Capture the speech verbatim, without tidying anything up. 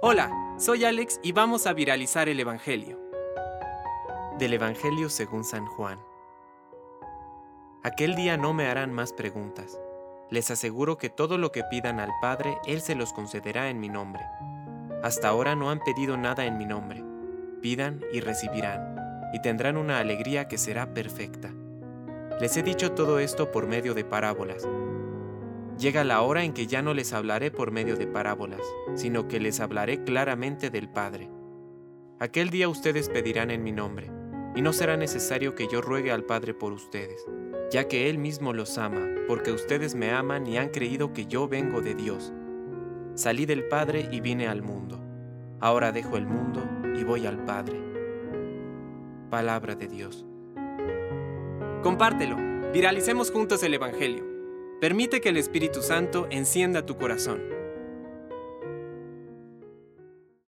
Hola, soy Alex y vamos a viralizar el Evangelio. Del Evangelio según San Juan. Aquel día no me harán más preguntas. Les aseguro que todo lo que pidan al Padre, Él se los concederá en mi nombre. Hasta ahora no han pedido nada en mi nombre. Pidan y recibirán, y tendrán una alegría que será perfecta. Les he dicho todo esto por medio de parábolas. Llega la hora en que ya no les hablaré por medio de parábolas, sino que les hablaré claramente del Padre. Aquel día ustedes pedirán en mi nombre, y no será necesario que yo ruegue al Padre por ustedes, ya que Él mismo los ama, porque ustedes me aman y han creído que yo vengo de Dios. Salí del Padre y vine al mundo. Ahora dejo el mundo y voy al Padre. Palabra de Dios. Compártelo. Viralicemos juntos el Evangelio. Permite que el Espíritu Santo encienda tu corazón.